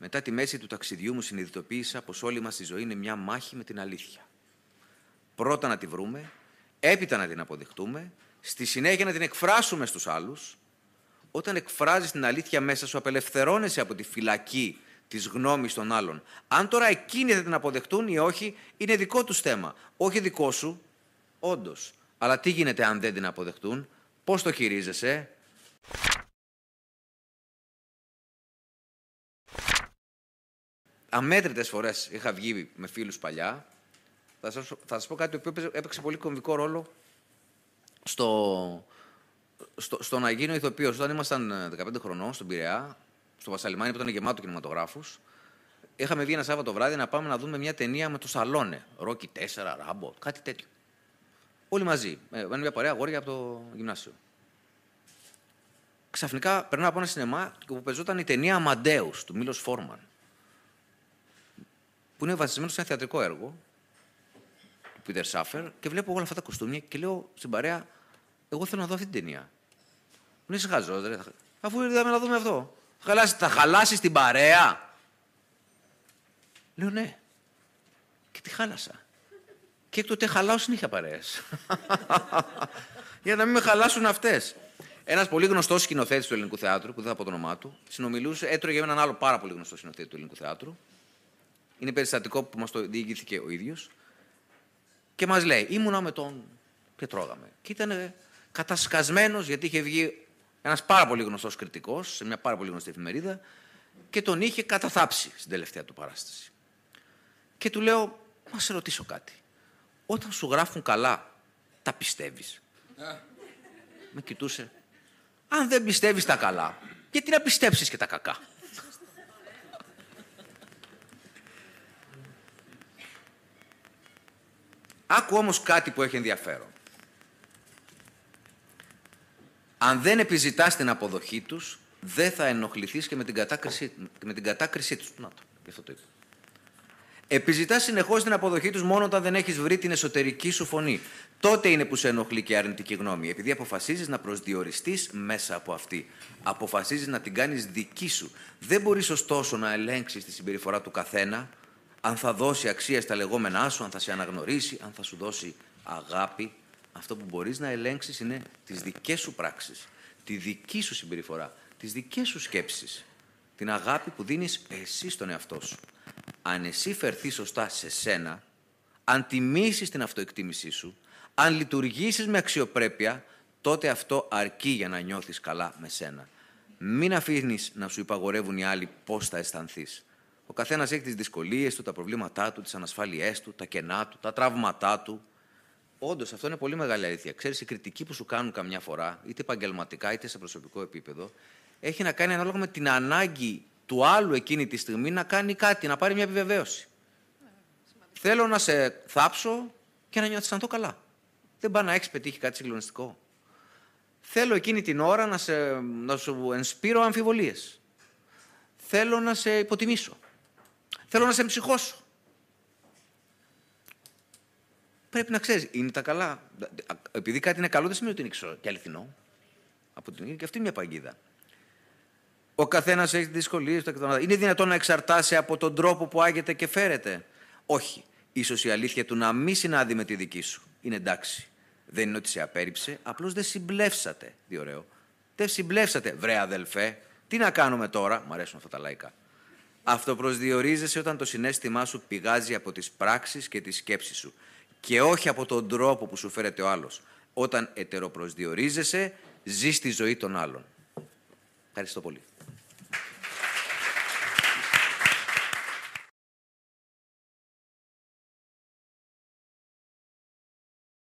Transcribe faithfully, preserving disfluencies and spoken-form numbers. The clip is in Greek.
Μετά τη μέση του ταξιδιού μου συνειδητοποίησα πως όλη μας η ζωή είναι μια μάχη με την αλήθεια. Πρώτα να τη βρούμε, έπειτα να την αποδεχτούμε, στη συνέχεια να την εκφράσουμε στους άλλους. Όταν εκφράζεις την αλήθεια μέσα σου, απελευθερώνεσαι από τη φυλακή της γνώμης των άλλων. Αν τώρα εκείνοι θα την αποδεχτούν ή όχι, είναι δικό τους θέμα. Όχι δικό σου, όντως. Αλλά τι γίνεται αν δεν την αποδεχτούν, πώς το χειρίζεσαι? Αμέτρητες φορές είχα βγει με φίλους παλιά. Θα σας, θα σας πω κάτι που έπαιξε πολύ κομβικό ρόλο στο, στο, στο να γίνω ηθοποιός. Όταν ήμασταν δεκαπέντε χρονών στον Πειραιά, στο Βασαλιμάνι, που ήταν γεμάτο κινηματογράφους, είχαμε βγει ένα Σάββατο βράδυ να πάμε να δούμε μια ταινία με το Σαλόνε. Ρόκι τέσσερα, Ράμπο, κάτι τέτοιο. Όλοι μαζί. Με μια παρέα αγόρια από το γυμνάσιο. Ξαφνικά περνάω από ένα σινεμά που παίζονταν η ταινία Αμαντέους του Μίλος Φόρμαν, που είναι βασισμένο σε ένα θεατρικό έργο του Πίτερ Σάφερ, και βλέπω όλα αυτά τα κοστούμια και λέω στην παρέα: εγώ θέλω να δω αυτή την ταινία. Μου είσαι χαζός, ρε. Αφού ήρθαμε να δούμε αυτό, θα χαλάσεις, θα χαλάσεις την παρέα. Λέω ναι. Και τη χάλασα. Και έκτοτε χαλάω συνέχεια παρέες. Για να μην με χαλάσουν αυτές. Ένας πολύ γνωστός σκηνοθέτης του ελληνικού θεάτρου, που δεν θα πω το όνομά του, συνομιλούσε, έτρωγε με έναν άλλο πάρα πολύ γνωστό σκηνοθέτη του ελληνικού θεάτρου. Είναι περιστατικό που μας το διηγήθηκε ο ίδιος. Και μας λέει: ήμουνα με τον. Και τρώγαμε. Και ήταν κατασκασμένος, γιατί είχε βγει ένας πάρα πολύ γνωστός κριτικός σε μια πάρα πολύ γνωστή εφημερίδα και τον είχε καταθάψει στην τελευταία του παράσταση. Και του λέω: μα σε ρωτήσω κάτι. Όταν σου γράφουν καλά, τα πιστεύεις? Yeah. Με κοιτούσε. Αν δεν πιστεύεις τα καλά, γιατί να πιστέψεις και τα κακά? Άκου όμως κάτι που έχει ενδιαφέρον. Αν δεν επιζητάς την αποδοχή τους, δεν θα ενοχληθείς και με την κατάκρισή, με την κατάκρισή τους. Να το, γι' αυτό το είπα. Επιζητάς συνεχώς την αποδοχή τους μόνο όταν δεν έχεις βρει την εσωτερική σου φωνή. Τότε είναι που σε ενοχλεί και αρνητική γνώμη, επειδή αποφασίζεις να προσδιοριστείς μέσα από αυτή. Αποφασίζεις να την κάνεις δική σου. Δεν μπορείς ωστόσο να ελέγξεις τη συμπεριφορά του καθένα, αν θα δώσει αξία στα λεγόμενά σου, αν θα σε αναγνωρίσει, αν θα σου δώσει αγάπη. Αυτό που μπορείς να ελέγξεις είναι τις δικές σου πράξεις, τη δική σου συμπεριφορά, τις δικές σου σκέψεις, την αγάπη που δίνεις εσύ στον εαυτό σου. Αν εσύ φερθείς σωστά σε σένα, αν τιμήσεις την αυτοεκτίμησή σου, αν λειτουργήσεις με αξιοπρέπεια, τότε αυτό αρκεί για να νιώθεις καλά με σένα. Μην αφήνεις να σου υπαγορεύουν οι άλλοι πώς θα αισθανθείς. Ο καθένας έχει τις δυσκολίες του, τα προβλήματά του, τις ανασφάλειές του, τα κενά του, τα τραύματά του. Όντως, αυτό είναι πολύ μεγάλη αλήθεια. Ξέρεις, η κριτική που σου κάνουν καμιά φορά, είτε επαγγελματικά είτε σε προσωπικό επίπεδο, έχει να κάνει ανάλογα με την ανάγκη του άλλου εκείνη τη στιγμή να κάνει κάτι, να πάρει μια επιβεβαίωση. Ε, Θέλω να σε θάψω και να νιώθω καλά. Δεν πάει να έχεις πετύχει κάτι συγκλονιστικό. Θέλω εκείνη την ώρα να, σε, να σου ενσπείρω αμφιβολίες. Θέλω να σε υποτιμήσω. Θέλω να σε εμψυχώσω. Πρέπει να ξέρεις, είναι τα καλά. Επειδή κάτι είναι καλό, δεν σημαίνει ότι είναι εξω, και αληθινό. Από την ίδια και αυτή μια παγίδα. Ο καθένας έχει δυσκολίες. Είναι δυνατόν να εξαρτάσει από τον τρόπο που άγεται και φέρεται? Όχι. Ίσως η αλήθεια του να μην συνάδει με τη δική σου είναι εντάξει. Δεν είναι ότι σε απέρριψε, απλώς δεν συμπλεύσατε. Δι' ωραίο. Δεν συμπλεύσατε, βρε αδελφέ. Τι να κάνουμε τώρα? Μ' αρέσουν αυτά τα λαϊκά. Αυτοπροσδιορίζεσαι όταν το συνέστημά σου πηγάζει από τις πράξεις και τις σκέψεις σου και όχι από τον τρόπο που σου φέρεται ο άλλος. Όταν ετεροπροσδιορίζεσαι, ζεις τη ζωή των άλλων. Ευχαριστώ πολύ.